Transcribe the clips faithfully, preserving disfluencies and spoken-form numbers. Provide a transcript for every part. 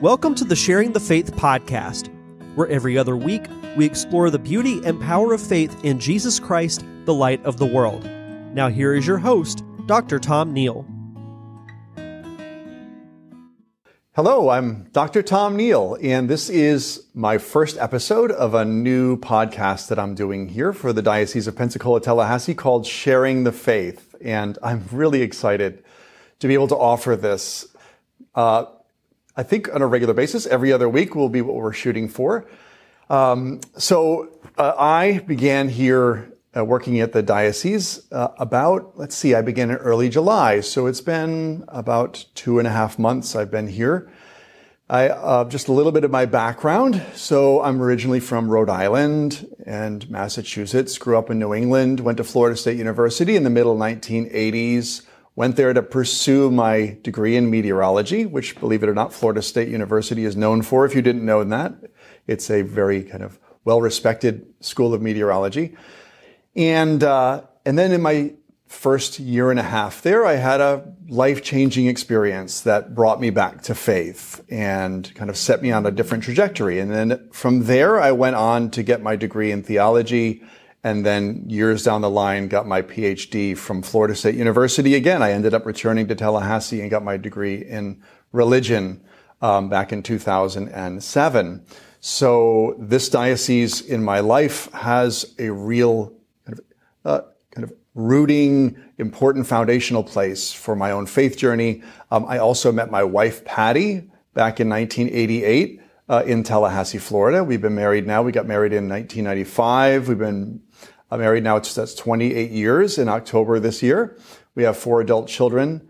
Welcome to the Sharing the Faith podcast, where every other week we explore the beauty and power of faith in Jesus Christ, the light of the world. Now here is your host, Doctor Tom Neal. Hello, I'm Doctor Tom Neal, and this is my first episode of a new podcast that I'm doing here for the Diocese of Pensacola-Tallahassee called Sharing the Faith, and I'm really excited to be able to offer this. Uh, I think on a regular basis, every other week will be what we're shooting for. Um, so uh, I began here uh, working at the diocese uh, about, let's see, I began in early July. So it's been about two and a half months I've been here. I uh, just a little bit of my background. So I'm originally from Rhode Island and Massachusetts, grew up in New England, went to Florida State University in the middle nineteen eighties. Went there to pursue my degree in meteorology, which, believe it or not, Florida State University is known for. If you didn't know that, it's a very kind of well-respected school of meteorology. And uh, and then in my first year and a half there, I had a life-changing experience that brought me back to faith and kind of set me on a different trajectory. And then from there, I went on to get my degree in theology. And then years down the line, got my P H D from Florida State University. Again, I ended up returning to Tallahassee and got my degree in religion um, back in two thousand seven. So this diocese in my life has a real kind of, uh, kind of rooting, important foundational place for my own faith journey. Um, I also met my wife, Patty, back in nineteen eighty-eight uh, in Tallahassee, Florida. We've been married now. We got married in nineteen ninety-five. We've been I'm married now, it's, that's twenty-eight years in October this year. We have four adult children.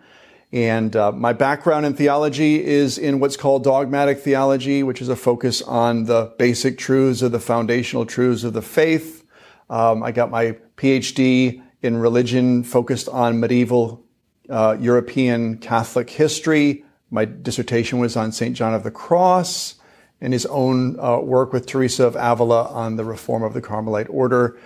And uh, my background in theology is in what's called dogmatic theology, which is a focus on the basic truths or the foundational truths of the faith. Um, I got my P H D in religion focused on medieval uh, European Catholic history. My dissertation was on Saint John of the Cross and his own uh, work with Teresa of Avila on the reform of the Carmelite order.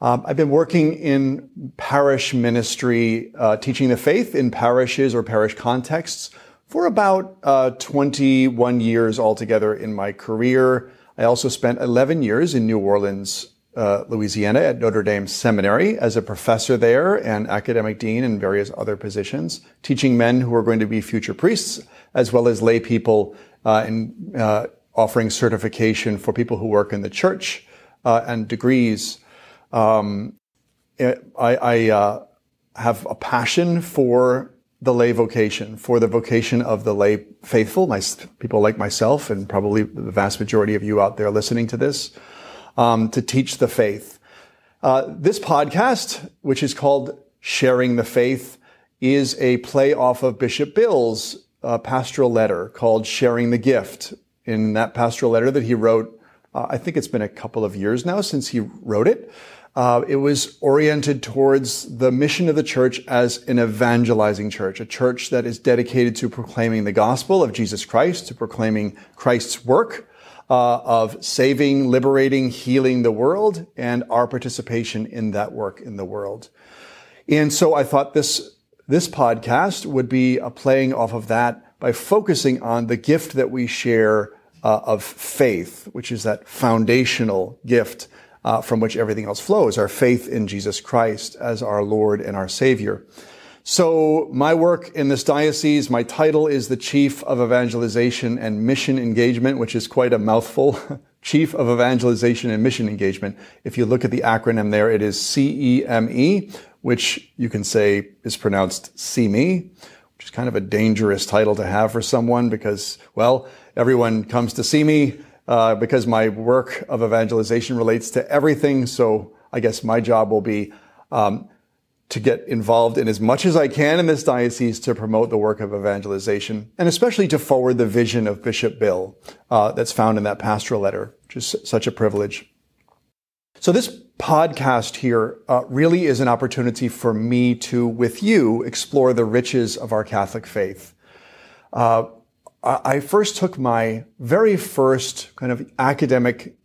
Um, I've been working in parish ministry, uh, teaching the faith in parishes or parish contexts for about uh, twenty-one years altogether in my career. I also spent eleven years in New Orleans, uh, Louisiana at Notre Dame Seminary as a professor there and academic dean and various other positions, teaching men who are going to be future priests as well as lay people uh, and uh, offering certification for people who work in the church uh, and degrees. Um, I, I uh, have a passion for the lay vocation, for the vocation of the lay faithful, my, people like myself, and probably the vast majority of you out there listening to this, um, to teach the faith. Uh, this podcast, which is called Sharing the Faith, is a play off of Bishop Bill's uh, pastoral letter called Sharing the Gift. In that pastoral letter that he wrote, uh, I think it's been a couple of years now since he wrote it. Uh, it was oriented towards the mission of the church as an evangelizing church, a church that is dedicated to proclaiming the gospel of Jesus Christ, to proclaiming Christ's work uh, of saving, liberating, healing the world, and our participation in that work in the world. And so I thought this, this podcast would be a playing off of that by focusing on the gift that we share uh, of faith, which is that foundational gift Uh, from which everything else flows, our faith in Jesus Christ as our Lord and our Savior. So my work in this diocese, my title is the Chief of Evangelization and Mission Engagement, which is quite a mouthful. Chief of Evangelization and Mission Engagement. If you look at the acronym there, it is C E M E, which you can say is pronounced C M E, which is kind of a dangerous title to have for someone because, well, everyone comes to see me. Uh, because my work of evangelization relates to everything. So I guess my job will be um, to get involved in as much as I can in this diocese to promote the work of evangelization, and especially to forward the vision of Bishop Bill uh, that's found in that pastoral letter, which is such a privilege. So this podcast here uh, really is an opportunity for me to, with you, explore the riches of our Catholic faith. Uh, I first took my very first kind of academic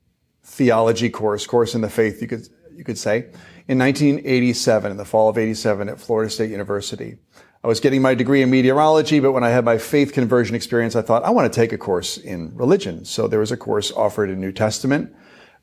theology course, course in the faith, you could you could say, in nineteen eighty-seven, in the fall of eighty-seven at Florida State University. I was getting my degree in meteorology, but when I had my faith conversion experience, I thought, I want to take a course in religion. So there was a course offered in New Testament,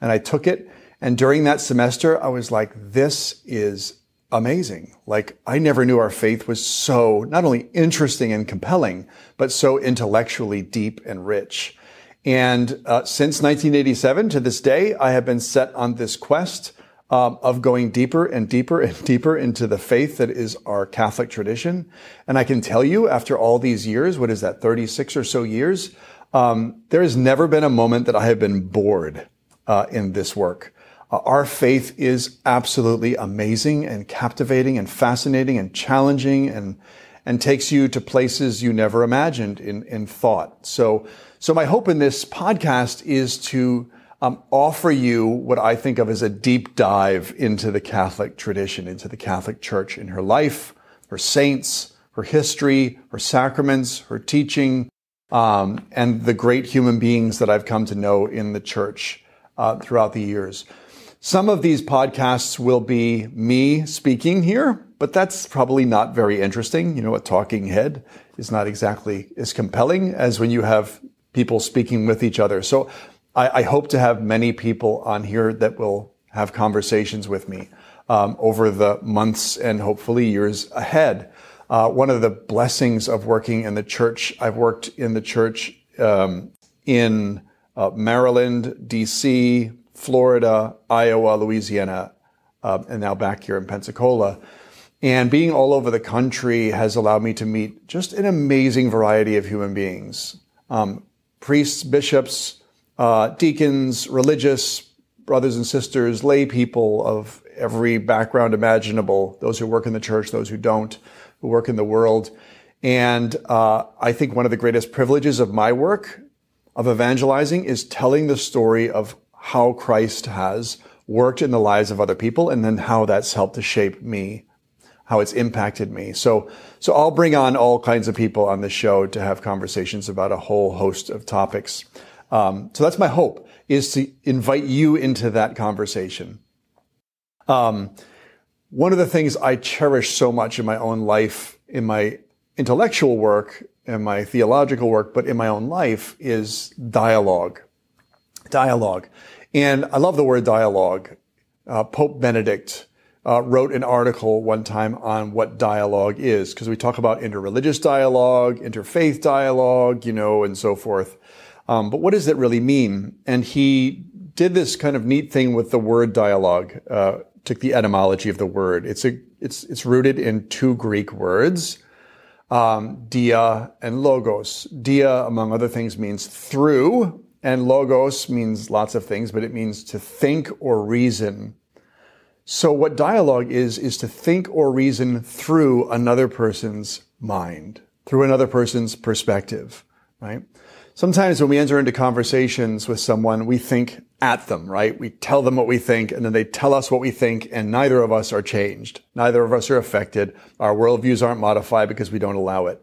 and I took it. And during that semester, I was like, this is amazing. Like, I never knew our faith was so not only interesting and compelling, but so intellectually deep and rich. And uh, since nineteen eighty-seven to this day, I have been set on this quest Um, of going deeper and deeper and deeper into the faith that is our Catholic tradition. And I can tell you, after all these years, what is that, thirty-six or so years, um, there has never been a moment that I have been bored uh, in this work. Uh, our faith is absolutely amazing and captivating and fascinating and challenging and and takes you to places you never imagined in in thought. So, so my hope in this podcast is to Um, offer you what I think of as a deep dive into the Catholic tradition, into the Catholic Church, in her life, her saints, her history, her sacraments, her teaching, um, and the great human beings that I've come to know in the Church uh, throughout the years. Some of these podcasts will be me speaking here, but that's probably not very interesting. You know, a talking head is not exactly as compelling as when you have people speaking with each other. So I hope to have many people on here that will have conversations with me um, over the months and hopefully years ahead. Uh, one of the blessings of working in the church, I've worked in the church um, in uh, Maryland, D C, Florida, Iowa, Louisiana, uh, and now back here in Pensacola. And being all over the country has allowed me to meet just an amazing variety of human beings, um, priests, bishops, Uh, deacons, religious brothers and sisters, lay people of every background imaginable, those who work in the church, those who don't, who work in the world. And uh, I think one of the greatest privileges of my work of evangelizing is telling the story of how Christ has worked in the lives of other people and then how that's helped to shape me, how it's impacted me. So, so I'll bring on all kinds of people on the show to have conversations about a whole host of topics. Um, so that's my hope, is to invite you into that conversation. Um, one of the things I cherish so much in my own life, in my intellectual work, in my theological work, but in my own life, is dialogue. Dialogue. And I love the word dialogue. Uh, Pope Benedict uh, wrote an article one time on what dialogue is, because we talk about interreligious dialogue, interfaith dialogue, you know, and so forth. Um, but what does that really mean? And he did this kind of neat thing with the word dialogue, uh, took the etymology of the word. It's a, it's, it's rooted in two Greek words, um, dia and logos. Dia, among other things, means through, and logos means lots of things, but it means to think or reason. So what dialogue is, is to think or reason through another person's mind, through another person's perspective, right? Sometimes when we enter into conversations with someone, we think at them, right? We tell them what we think, and then they tell us what we think, and neither of us are changed. Neither of us are affected. Our worldviews aren't modified because we don't allow it.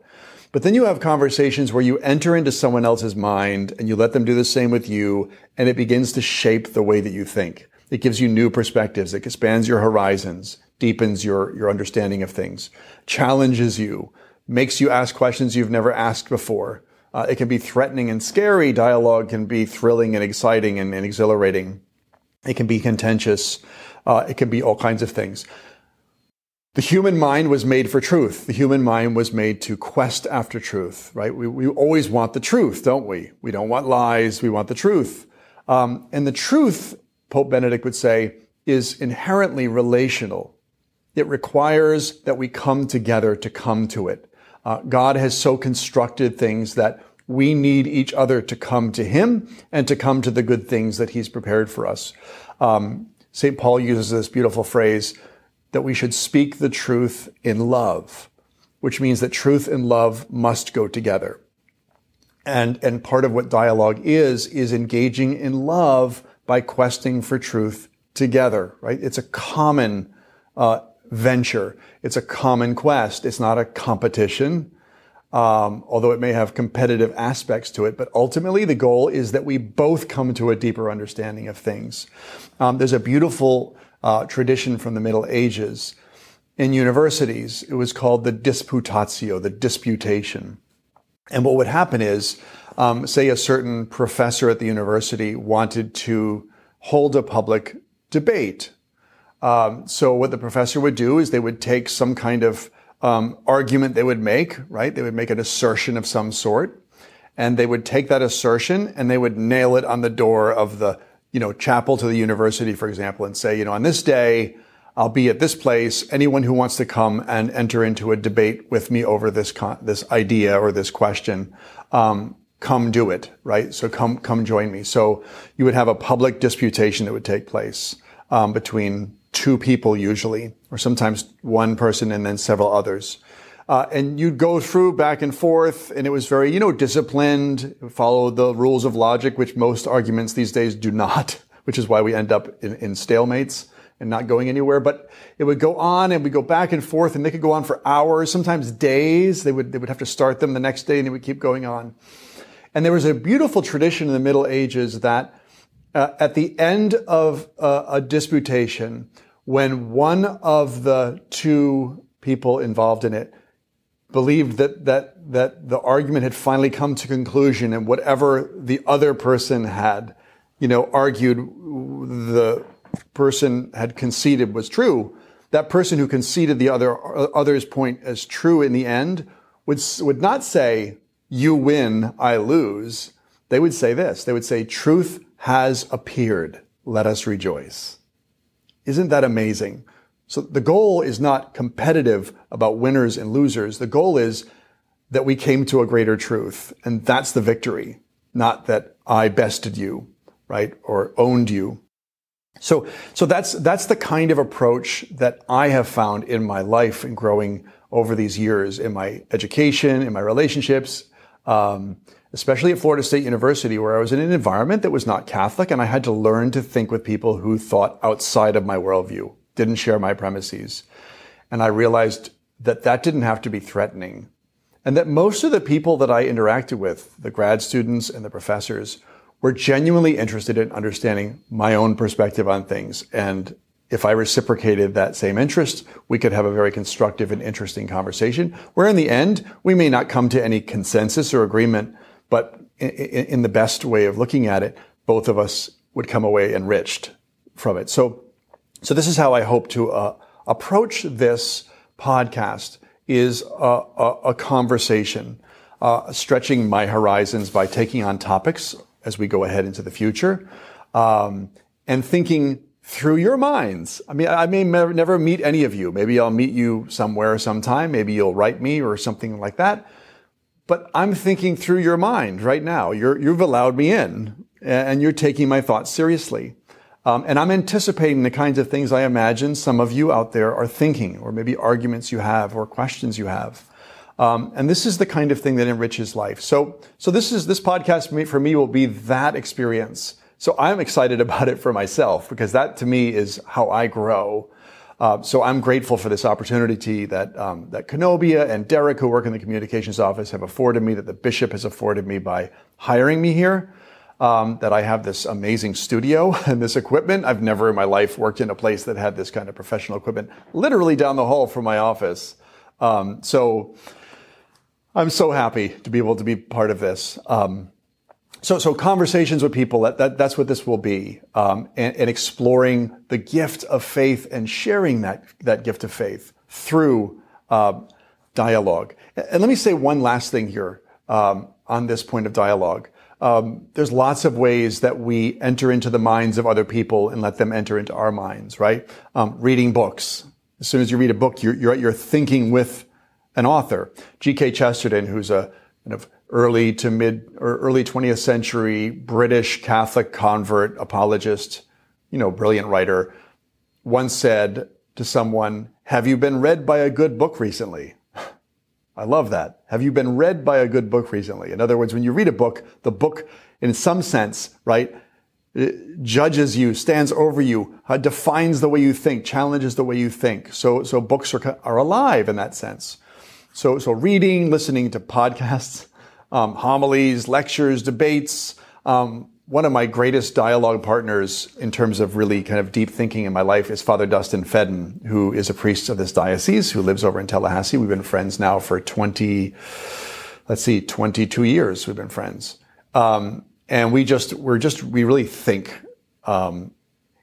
But then you have conversations where you enter into someone else's mind, and you let them do the same with you, and it begins to shape the way that you think. It gives you new perspectives. It expands your horizons, deepens your, your understanding of things, challenges you, makes you ask questions you've never asked before. Uh, it can be threatening and scary. Dialogue can be thrilling and exciting and, and exhilarating. It can be contentious. Uh, it can be all kinds of things. The human mind was made for truth. The human mind was made to quest after truth, right? We, we always want the truth, don't we? We don't want lies. We want the truth. Um, and the truth, Pope Benedict would say, is inherently relational. It requires that we come together to come to it. Uh, God has so constructed things that we need each other to come to him and to come to the good things that he's prepared for us. Um, Saint Paul uses this beautiful phrase that we should speak the truth in love, which means that truth and love must go together. And, and part of what dialogue is, is engaging in love by questing for truth together, right? It's a common, uh, venture. It's a common quest. It's not a competition, um, although it may have competitive aspects to it. But ultimately, the goal is that we both come to a deeper understanding of things. Um, there's a beautiful uh, tradition from the Middle Ages in universities, it was called the disputatio, the disputation. And what would happen is, um, say a certain professor at the university wanted to hold a public debate. Um, so what the professor would do is they would take some kind of um, argument they would make, right? They would make an assertion of some sort, and they would take that assertion and they would nail it on the door of the, you know, chapel to the university, for example, and say, you know, on this day, I'll be at this place. Anyone who wants to come and enter into a debate with me over this con- this idea or this question, um, come do it, right? So come come join me. So you would have a public disputation that would take place um, between two people usually, or sometimes one person and then several others. Uh, and you'd go through back and forth, and it was very, you know, disciplined, followed the rules of logic, which most arguments these days do not, which is why we end up in, in stalemates and not going anywhere. But it would go on, and we'd go back and forth, and they could go on for hours, sometimes days. They would, they would have to start them the next day, and it would keep going on. And there was a beautiful tradition in the Middle Ages that uh, at the end of uh, a disputation, when one of the two people involved in it believed that that that the argument had finally come to conclusion, and whatever the other person had, you know, argued, the person had conceded was true. That person who conceded the other other's point as true in the end would would not say, "You win, I lose." They would say this. They would say, "Truth has appeared. Let us rejoice." Isn't that amazing? So the goal is not competitive about winners and losers. The goal is that we came to a greater truth, and that's the victory, not that I bested you, right, or owned you. So, so that's that's the kind of approach that I have found in my life and growing over these years in my education, in my relationships, um, especially at Florida State University, where I was in an environment that was not Catholic, and I had to learn to think with people who thought outside of my worldview, didn't share my premises. And I realized that that didn't have to be threatening. And that most of the people that I interacted with, the grad students and the professors, were genuinely interested in understanding my own perspective on things. And if I reciprocated that same interest, we could have a very constructive and interesting conversation, where in the end, we may not come to any consensus or agreement, but in the best way of looking at it, both of us would come away enriched from it. So So this is how I hope to uh, approach this podcast, is a, a, a conversation, uh, stretching my horizons by taking on topics as we go ahead into the future, um, and thinking through your minds. I mean, I may never meet any of you. Maybe I'll meet you somewhere sometime. Maybe you'll write me or something like that. But I'm thinking through your mind right now. You're, you've allowed me in, and you're taking my thoughts seriously. Um, and I'm anticipating the kinds of things I imagine some of you out there are thinking, or maybe arguments you have or questions you have. Um, and this is the kind of thing that enriches life. So, so this is, this podcast for me will be that experience. So I'm excited about it for myself, because that to me is how I grow. Uh, so I'm grateful for this opportunity that, um, that Kenobia and Derek, who work in the communications office, have afforded me, that the bishop has afforded me by hiring me here. Um, that I have this amazing studio and this equipment. I've never in my life worked in a place that had this kind of professional equipment, literally down the hall from my office. Um, so I'm so happy to be able to be part of this. Um, so, so conversations with people, that, that that's what this will be. Um, and, and exploring the gift of faith and sharing that, that gift of faith through, uh, dialogue. And let me say one last thing here, um, on this point of dialogue. Um, there's lots of ways that we enter into the minds of other people and let them enter into our minds, right? Um, reading books. As soon as you read a book, you're, you're, you're thinking with an author. G K Chesterton, who's a kind of early to mid or early twentieth century British Catholic convert, apologist, you know, brilliant writer, once said to someone, "Have you been read by a good book recently?" I love that. Have you been read by a good book recently? In other words, when you read a book, the book, in some sense, right, judges you, stands over you, uh, defines the way you think, challenges the way you think. So, so books are are alive in that sense. So, so reading, listening to podcasts, um, homilies, lectures, debates, um, one of my greatest dialogue partners in terms of really kind of deep thinking in my life is Father Dustin Fedden, who is a priest of this diocese who lives over in Tallahassee. We've been friends now for twenty, let's see, twenty-two years we've been friends. Um, and we just, we're just, we really think, um,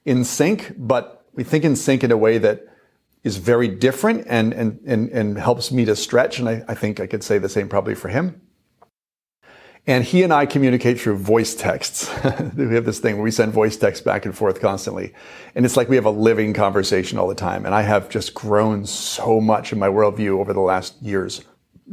in sync, but we think in sync in a way that is very different and, and, and, and helps me to stretch. And I, I think I could say the same probably for him. And he and I communicate through voice texts. We have this thing where we send voice texts back and forth constantly. And it's like we have a living conversation all the time. And I have just grown so much in my worldview over the last years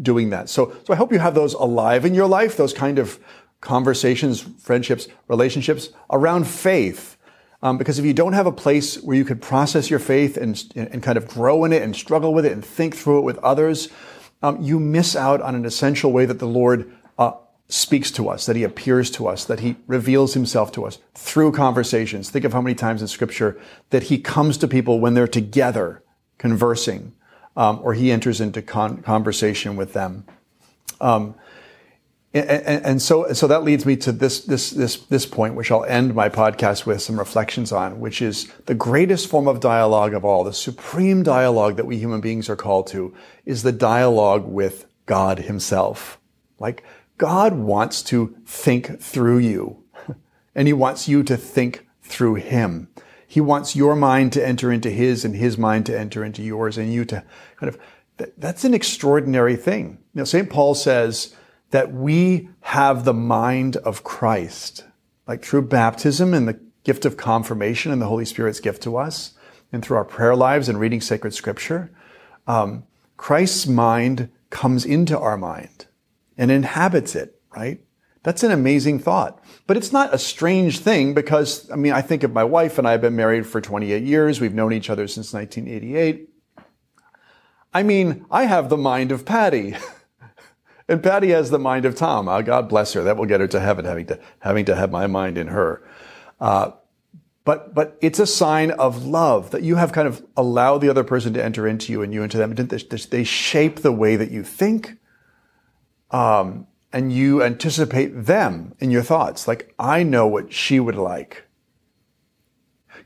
doing that. So, so I hope you have those alive in your life, those kind of conversations, friendships, relationships around faith. Um, because if you don't have a place where you could process your faith and, and kind of grow in it and struggle with it and think through it with others, um, you miss out on an essential way that the Lord uh speaks to us, that he appears to us, that he reveals himself to us through conversations. Think of how many times in Scripture that he comes to people when they're together conversing, um, or he enters into con- conversation with them. Um, and, and, and so, so that leads me to this, this, this, this point, which I'll end my podcast with some reflections on, which is the greatest form of dialogue of all, the supreme dialogue that we human beings are called to, is the dialogue with God himself. Like, God wants to think through you, and he wants you to think through him. He wants your mind to enter into his and his mind to enter into yours, and you to kind of, that, that's an extraordinary thing. You know, Saint Paul says that we have the mind of Christ, like through baptism and the gift of confirmation and the Holy Spirit's gift to us, and through our prayer lives and reading sacred Scripture. Um, Christ's mind comes into our mind and inhabits it, right? That's an amazing thought. But it's not a strange thing because, I mean, I think of my wife and I have been married for twenty-eight years. We've known each other since nineteen eighty-eight. I mean, I have the mind of Patty. And Patty has the mind of Tom. Oh, God bless her. That will get her to heaven, having to, having to have my mind in her. Uh, but, but it's a sign of love that you have kind of allowed the other person to enter into you and you into them. They shape the way that you think. Um, and you anticipate them in your thoughts. Like, I know what she would like.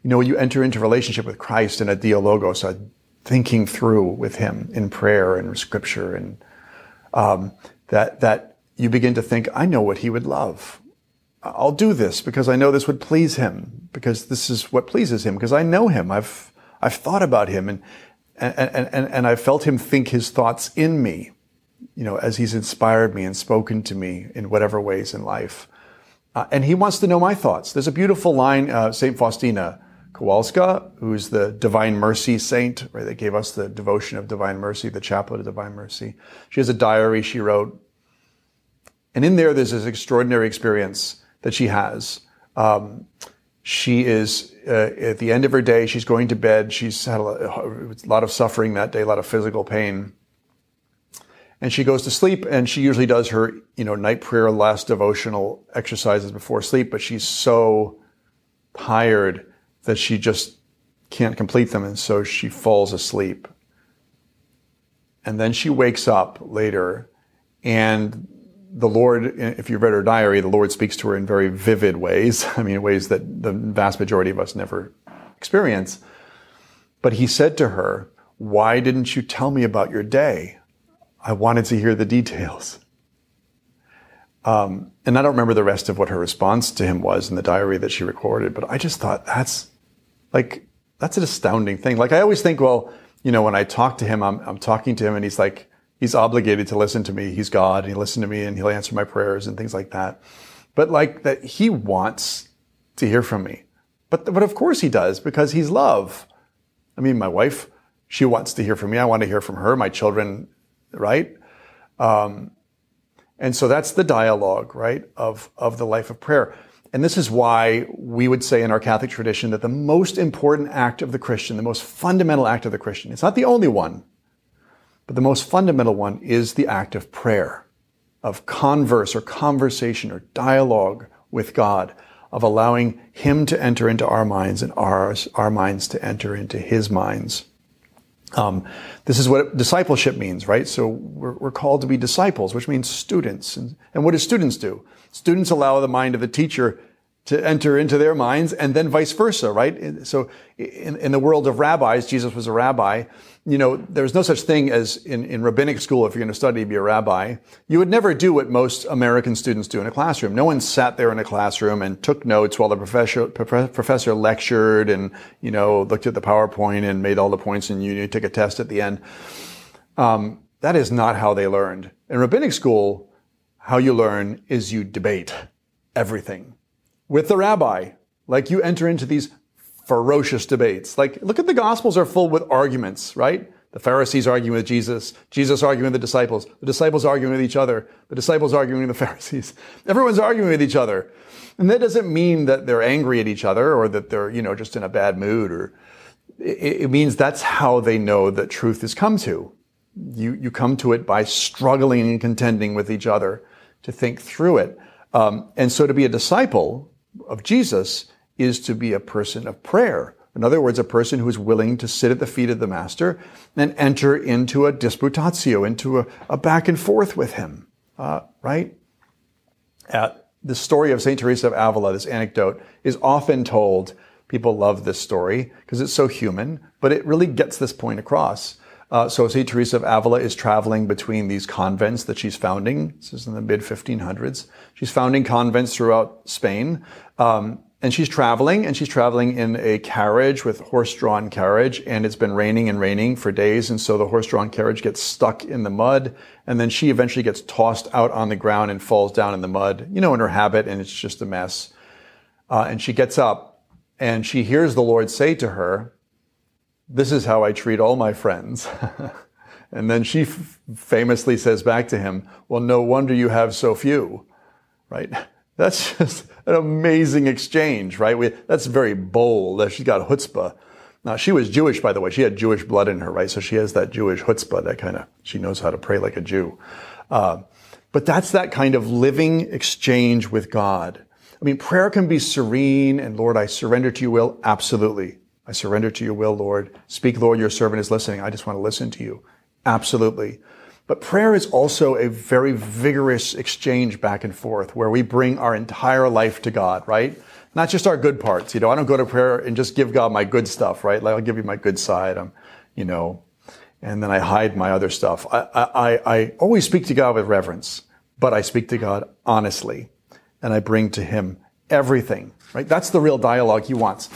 You know, you enter into relationship with Christ in a dialogos, a thinking through with him in prayer and Scripture, and, um, that, that you begin to think, I know what he would love. I'll do this because I know this would please him, because this is what pleases him, because I know him. I've, I've thought about him and, and, and, and, and I felt him think his thoughts in me. You know, as he's inspired me and spoken to me in whatever ways in life. Uh, and he wants to know my thoughts. There's a beautiful line, uh, Saint Faustina Kowalska, who's the Divine Mercy saint, right? That gave us the devotion of Divine Mercy, the Chaplet of Divine Mercy. She has a diary she wrote. And in there, there's this extraordinary experience that she has. Um, she is, uh, at the end of her day, she's going to bed. She's had a lot of suffering that day, a lot of physical pain. And she goes to sleep, and she usually does her, you know, night prayer, last devotional exercises before sleep, but she's so tired that she just can't complete them, and so she falls asleep. And then she wakes up later, and the Lord, if you read her diary, the Lord speaks to her in very vivid ways, I mean, ways that the vast majority of us never experience. But he said to her, "Why didn't you tell me about your day? I wanted to hear the details." Um, and I don't remember the rest of what her response to him was in the diary that she recorded, but I just thought that's like, that's an astounding thing. Like, I always think, well, you know, when I talk to him, I'm, I'm talking to him and he's like, he's obligated to listen to me. He's God, and he listened to me and he'll answer my prayers and things like that. But like, that he wants to hear from me. But, but of course he does, because he's love. I mean, my wife, she wants to hear from me. I want to hear from her. My children, right? Um, and so that's the dialogue, right, of, of the life of prayer. And this is why we would say in our Catholic tradition that the most important act of the Christian, the most fundamental act of the Christian, it's not the only one, but the most fundamental one is the act of prayer, of converse or conversation or dialogue with God, of allowing him to enter into our minds and ours, our minds to enter into his minds. Um, this is what discipleship means, right? So we're, we're called to be disciples, which means students. And, and what do students do? Students allow the mind of the teacher to enter into their minds, and then vice versa, right? So in, in the world of rabbis, Jesus was a rabbi. You know, there's no such thing as in, in rabbinic school, if you're going to study to be a rabbi, you would never do what most American students do in a classroom. No one sat there in a classroom and took notes while the professor, professor lectured and, you know, looked at the PowerPoint and made all the points, and you, you took a test at the end. Um, that is not how they learned. In rabbinic school, how you learn is you debate everything with the rabbi. Like, you enter into these ferocious debates. Like, look at the Gospels are full with arguments, right? The Pharisees arguing with Jesus, Jesus arguing with the disciples, the disciples arguing with each other, the disciples arguing with the Pharisees. Everyone's arguing with each other. And that doesn't mean that they're angry at each other or that they're, you know, just in a bad mood, or it, it means that's how they know that truth has come to. You, you come to it by struggling and contending with each other to think through it. Um, and so to be a disciple of Jesus is to be a person of prayer. In other words, a person who is willing to sit at the feet of the Master and enter into a disputatio, into a, a back and forth with him, uh, right? At the story of Saint Teresa of Avila, this anecdote, is often told. People love this story because it's so human, but it really gets this point across. Uh, so Saint Teresa of Avila is traveling between these convents that she's founding. This is in the mid fifteen hundreds. She's founding convents throughout Spain. Um, and she's traveling, and she's traveling in a carriage with horse-drawn carriage, and it's been raining and raining for days, and so the horse-drawn carriage gets stuck in the mud, and then she eventually gets tossed out on the ground and falls down in the mud, you know, in her habit, and it's just a mess. Uh, and she gets up, and she hears the Lord say to her, "This is how I treat all my friends." And then she f- famously says back to him, "Well, no wonder you have so few," right? That's just an amazing exchange, right? We, that's very bold. She's got chutzpah. Now, she was Jewish, by the way. She had Jewish blood in her, right? So she has that Jewish chutzpah, that kind of, she knows how to pray like a Jew. Uh, but that's that kind of living exchange with God. I mean, prayer can be serene and, "Lord, I surrender to your will." Absolutely. "I surrender to your will, Lord. Speak, Lord, your servant is listening. I just want to listen to you." Absolutely. But prayer is also a very vigorous exchange back and forth where we bring our entire life to God, right? Not just our good parts. You know, I don't go to prayer and just give God my good stuff, right? Like, I'll give you my good side, I'm, you know, and then I hide my other stuff. I, I, I always speak to God with reverence, but I speak to God honestly, and I bring to him everything, right? That's the real dialogue he wants.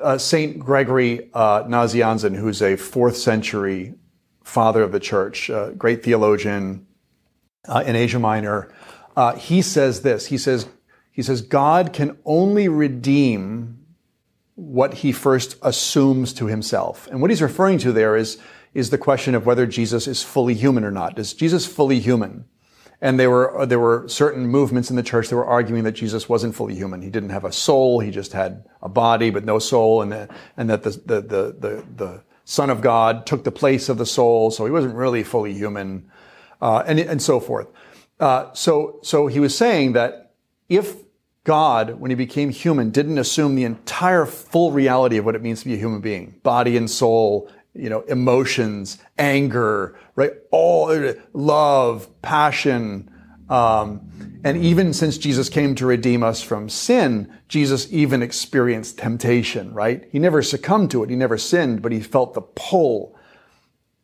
Uh, Saint Gregory uh, Nazianzen, who's a fourth century father of the church, uh, great theologian uh, in Asia Minor, uh, he says this. He says, he says, "God can only redeem what he first assumes to himself." And what he's referring to there is, is the question of whether Jesus is fully human or not. Is Jesus fully human? And there were, there were certain movements in the church that were arguing that Jesus wasn't fully human. He didn't have a soul. He just had a body, but no soul. And that, and that the, the, the, the, the Son of God took the place of the soul. So he wasn't really fully human, uh, and, and so forth. Uh, so, so he was saying that if God, when he became human, didn't assume the entire full reality of what it means to be a human being, body and soul, you know, emotions, anger, right? All love, passion. Um, and even since Jesus came to redeem us from sin, Jesus even experienced temptation, right? He never succumbed to it. He never sinned, but he felt the pull,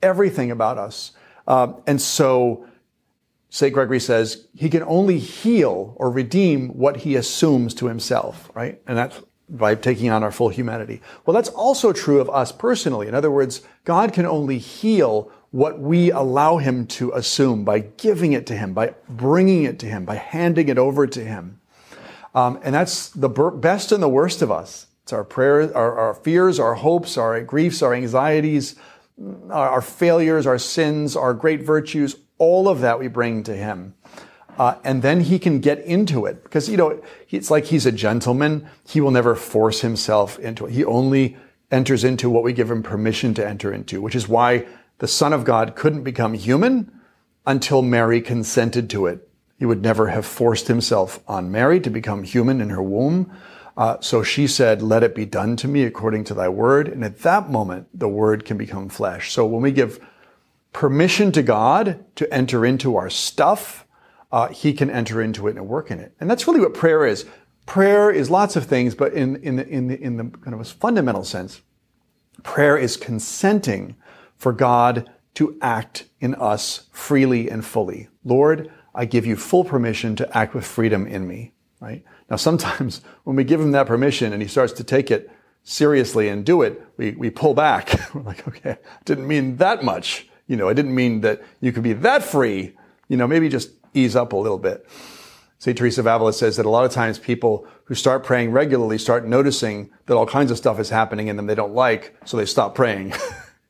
everything about us. Um, and so Saint Gregory says he can only heal or redeem what he assumes to himself, right? And that's by taking on our full humanity. Well, that's also true of us personally. In other words, God can only heal what we allow him to assume by giving it to him, by bringing it to him, by handing it over to him. Um, and that's the best and the worst of us. It's our prayers, our, our fears, our hopes, our griefs, our anxieties, our, our failures, our sins, our great virtues, all of that we bring to him. Uh, and then he can get into it because, you know, it's like he's a gentleman. He will never force himself into it. He only enters into what we give him permission to enter into, which is why the Son of God couldn't become human until Mary consented to it. He would never have forced himself on Mary to become human in her womb. Uh, so she said, "Let it be done to me according to thy word." And at that moment, the word can become flesh. So when we give permission to God to enter into our stuff, Uh, he can enter into it and work in it. And that's really what prayer is. Prayer is lots of things, but in, in, the, in, the, in the kind of a fundamental sense, prayer is consenting for God to act in us freely and fully. Lord, I give you full permission to act with freedom in me, right? Now, sometimes when we give him that permission and he starts to take it seriously and do it, we, we pull back. We're like, okay, I didn't mean that much. You know, I didn't mean that you could be that free. You know, maybe just ease up a little bit. Saint Teresa of Avila says that a lot of times people who start praying regularly start noticing that all kinds of stuff is happening in them they don't like, so they stop praying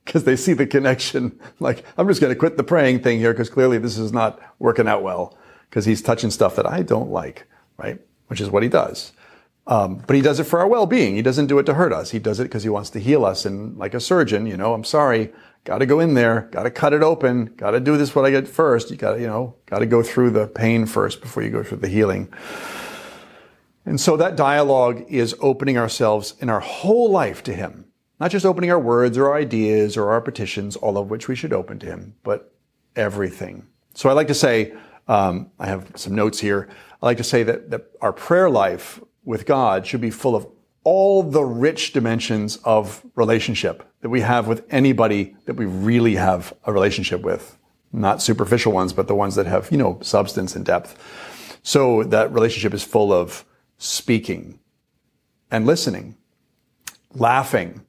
because they see the connection. Like, I'm just going to quit the praying thing here because clearly this is not working out well because he's touching stuff that I don't like, right? Which is what he does. Um, but he does it for our well-being. He doesn't do it to hurt us. He does it because he wants to heal us. And like a surgeon, you know, I'm sorry, got to go in there, got to cut it open, got to do this what I get first. You got to, you know, got to go through the pain first before you go through the healing. And so that dialogue is opening ourselves in our whole life to him, not just opening our words or our ideas or our petitions, all of which we should open to him, but everything. So I like to say, um, I have some notes here. I like to say that, that our prayer life with God should be full of all the rich dimensions of relationship that we have with anybody that we really have a relationship with. Not superficial ones, but the ones that have, you know, substance and depth. So that relationship is full of speaking and listening, laughing,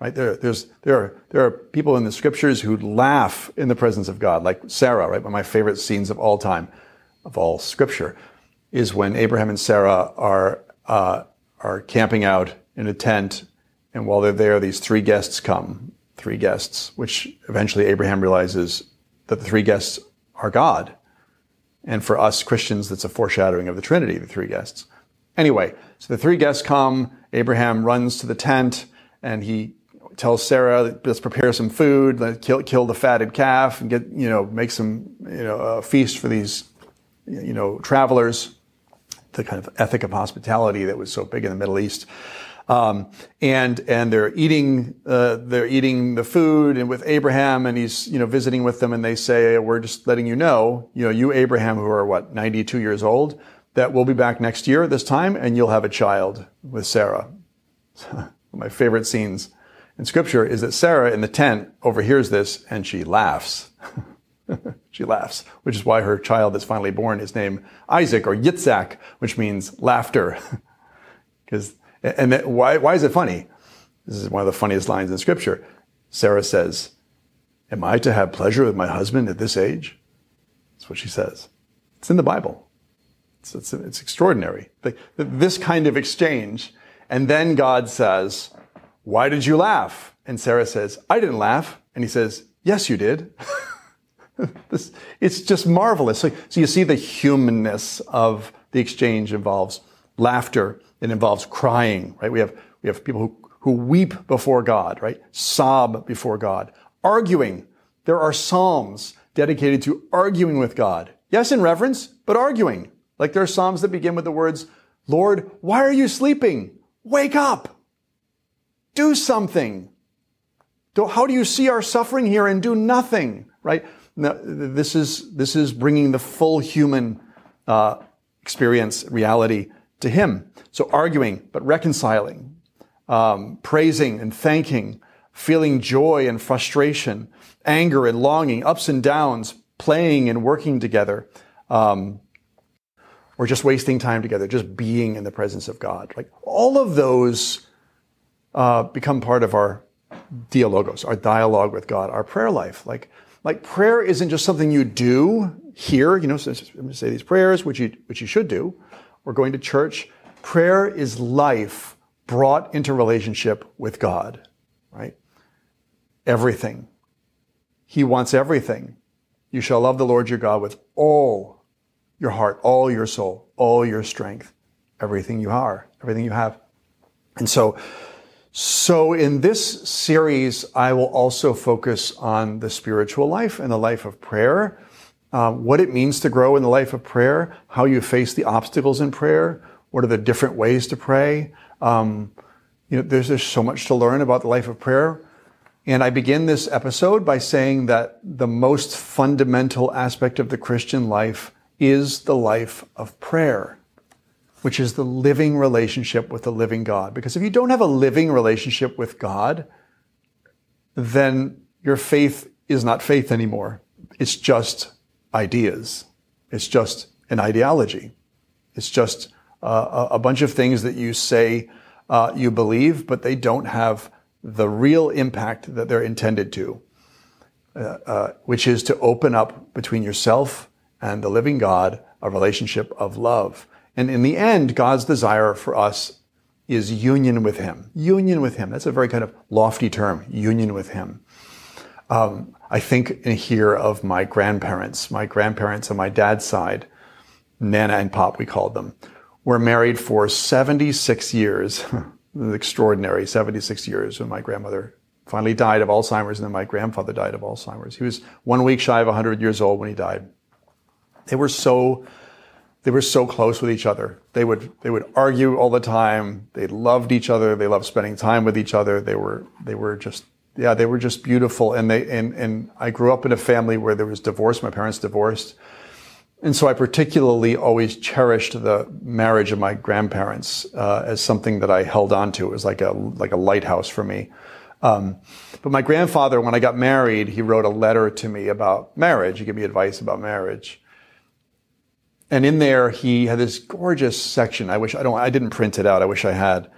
right? There, there's, there are, there are people in the scriptures who laugh in the presence of God, like Sarah, right? One of my favorite scenes of all time, of all scripture, is when Abraham and Sarah are, uh, are camping out in a tent, and while they're there, these three guests come, three guests, which eventually Abraham realizes that the three guests are God. And for us Christians, that's a foreshadowing of the Trinity, the three guests. Anyway, so the three guests come, Abraham runs to the tent, and he tells Sarah, let's prepare some food, let's kill, kill the fatted calf, and get, you know, make some, you know, a feast for these, you know, travelers. The kind of ethic of hospitality that was so big in the Middle East, um, and and they're eating uh, they're eating the food and with Abraham, and he's, you know, visiting with them, and they say, we're just letting you know, you know, you Abraham, who are what, ninety-two years old, that we'll be back next year this time, and you'll have a child with Sarah. One of my favorite scenes in Scripture is that Sarah in the tent overhears this, and she laughs. She laughs, which is why her child that's finally born is named Isaac, or Yitzhak, which means laughter. Because and that, why why is it funny? This is one of the funniest lines in Scripture. Sarah says, "Am I to have pleasure with my husband at this age?" That's what she says. It's in the Bible. It's it's, it's extraordinary. The, the, this kind of exchange, and then God says, "Why did you laugh?" And Sarah says, "I didn't laugh," and he says, "Yes, you did." This, it's just marvelous. So, so you see the humanness of the exchange involves laughter. It involves crying, right? We have, we have people who, who weep before God, right? Sob before God. Arguing. There are psalms dedicated to arguing with God. Yes, in reverence, but arguing. Like there are psalms that begin with the words, Lord, why are you sleeping? Wake up. Do something. Do, how do you see our suffering here and do nothing, right? Now, this is this is bringing the full human uh, experience, reality to him. So arguing, but reconciling, um, praising and thanking, feeling joy and frustration, anger and longing, ups and downs, playing and working together, um, or just wasting time together, just being in the presence of God. Like all of those uh, become part of our dialogos, our dialogue with God, our prayer life. Like. Like prayer isn't just something you do here, you know, so I'm going to say these prayers, which you, which you should do, or going to church. Prayer is life brought into relationship with God, right? Everything. He wants everything. You shall love the Lord your God with all your heart, all your soul, all your strength, everything you are, everything you have. And so, So in this series, I will also focus on the spiritual life and the life of prayer, uh, what it means to grow in the life of prayer, how you face the obstacles in prayer, what are the different ways to pray. Um, you know, there's, there's so much to learn about the life of prayer. And I begin this episode by saying that the most fundamental aspect of the Christian life is the life of prayer. which is the living relationship with the living God. Because if you don't have a living relationship with God, then your faith is not faith anymore. It's just ideas. It's just an ideology. It's just uh, a bunch of things that you say uh, you believe, but they don't have the real impact that they're intended to, uh, uh, which is to open up between yourself and the living God a relationship of love. And in the end, God's desire for us is union with Him. Union with Him. That's a very kind of lofty term, union with Him. Um, I think here of my grandparents. My grandparents on my dad's side, Nana and Pop, we called them, were married for seventy-six years. Extraordinary, seventy-six years when my grandmother finally died of Alzheimer's, and then my grandfather died of Alzheimer's. He was one week shy of one hundred years old when he died. They were so... They were so close with each other. They would they would argue all the time. They loved each other. They loved spending time with each other. They were they were just yeah they were just beautiful. And they and and I grew up in a family where there was divorce. My parents divorced, and so I particularly always cherished the marriage of my grandparents uh, as something that I held on to. It was like a like a lighthouse for me. Um, but my grandfather, when I got married, he wrote a letter to me about marriage. He gave me advice about marriage. And in there, he had this gorgeous section. I wish I don't. I didn't print it out. I wish I had.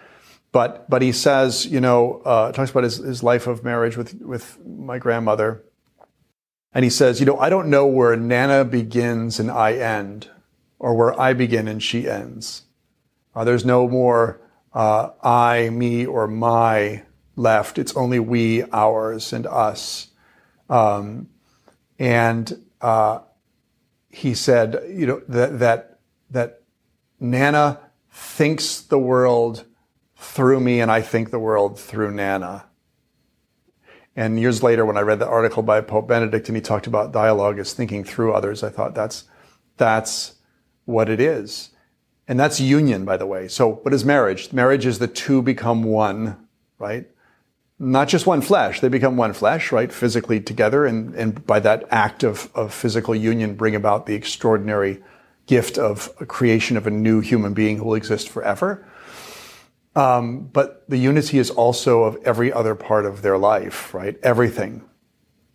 But but he says, you know, uh, talks about his, his life of marriage with with my grandmother. And he says, you know, I don't know where Nana begins and I end, or where I begin and she ends. Uh, there's no more uh, I, me, or my left. It's only we, ours, and us. Um, and uh, He said, you know, that, that, that Nana thinks the world through me and I think the world through Nana. And years later, when I read the article by Pope Benedict and he talked about dialogue as thinking through others, I thought that's, that's what it is. And that's union, by the way. So what is marriage? Marriage is the two become one, right? Not just one flesh. They become one flesh, right? Physically together. And, and by that act of, of physical union, bring about the extraordinary gift of a creation of a new human being who will exist forever. Um, but the unity is also of every other part of their life, right? Everything.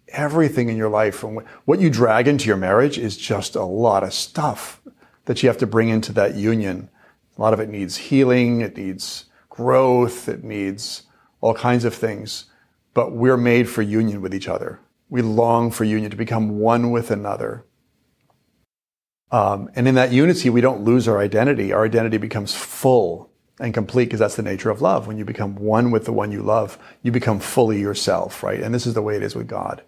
Everything in your life. And what you drag into your marriage is just a lot of stuff that you have to bring into that union. A lot of it needs healing. It needs growth. It needs all kinds of things, but we're made for union with each other. We long for union, to become one with another. Um, and in that unity, we don't lose our identity. Our identity becomes full and complete because that's the nature of love. When you become one with the one you love, you become fully yourself, right? And this is the way it is with God.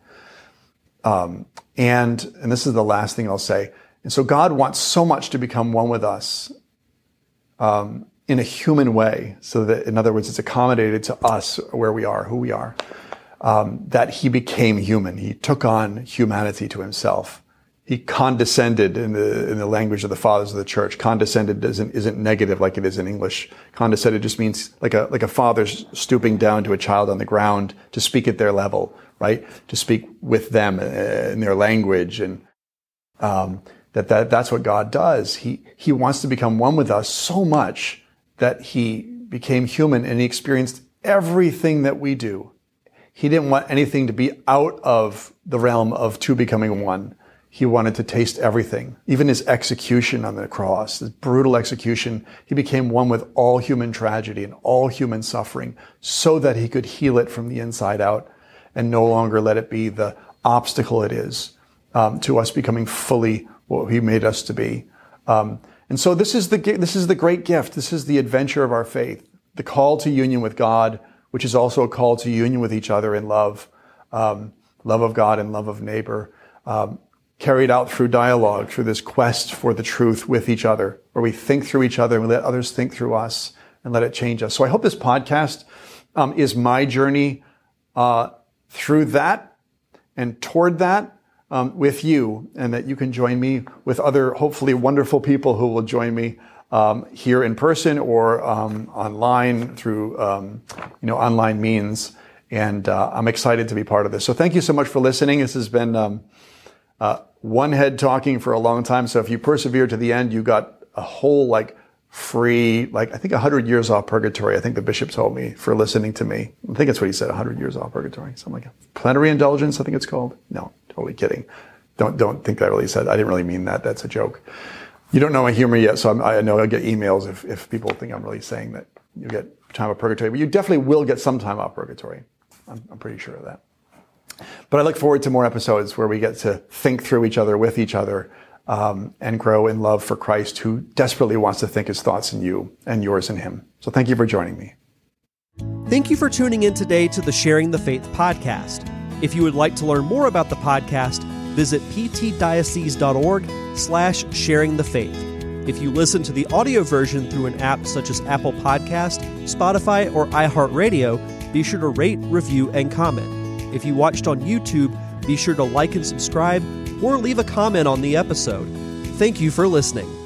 Um, and, and this is the last thing I'll say. And so God wants so much to become one with us. Um, in a human way, so that, in other words, it's accommodated to us where we are, who we are, um, that he became human. He took on humanity to himself. He condescended, in the in the language of the fathers of the church, condescended isn't, isn't negative like it is in English. Condescended just means like a like a father stooping down to a child on the ground to speak at their level, right? To speak with them in their language. And um, that, that that's what God does. He He wants to become one with us so much that he became human and he experienced everything that we do. He didn't want anything to be out of the realm of two becoming one. He wanted to taste everything. Even his execution on the cross, his brutal execution, he became one with all human tragedy and all human suffering so that he could heal it from the inside out and no longer let it be the obstacle it is um, to us becoming fully what he made us to be. Um, And so this is the this is the great gift. This is the adventure of our faith, the call to union with God, which is also a call to union with each other in love, um, love of God and love of neighbor, um, carried out through dialogue, through this quest for the truth with each other, where we think through each other and we let others think through us and let it change us. So I hope this podcast um, is my journey uh, through that and toward that. Um, with you, and that you can join me with other hopefully wonderful people who will join me um, here in person or um, online through um, you know online means. And uh, I'm excited to be part of this. So thank you so much for listening. This has been um, uh, one head talking for a long time. So if you persevere to the end, you got a whole like free, like, I think one hundred years off purgatory, I think the bishop told me, for listening to me. I think that's what he said, one hundred years off purgatory. Something like that. Plenary indulgence, I think it's called. No, totally kidding. Don't don't think I really said, I didn't really mean that. That's a joke. You don't know my humor yet, so I'm, I know I'll get emails if, if people think I'm really saying that you get time of purgatory. But you definitely will get some time off purgatory. I'm, I'm pretty sure of that. But I look forward to more episodes where we get to think through each other, with each other, um, and grow in love for Christ, who desperately wants to think his thoughts in you and yours in him. So thank you for joining me. Thank you for tuning in today to the Sharing the Faith podcast. If you would like to learn more about the podcast, visit ptdiocese.org slash sharing the faith. If you listen to the audio version through an app such as Apple Podcast, Spotify, or iHeartRadio, be sure to rate, review, and comment. If you watched on YouTube, be sure to like and subscribe or leave a comment on the episode. Thank you for listening.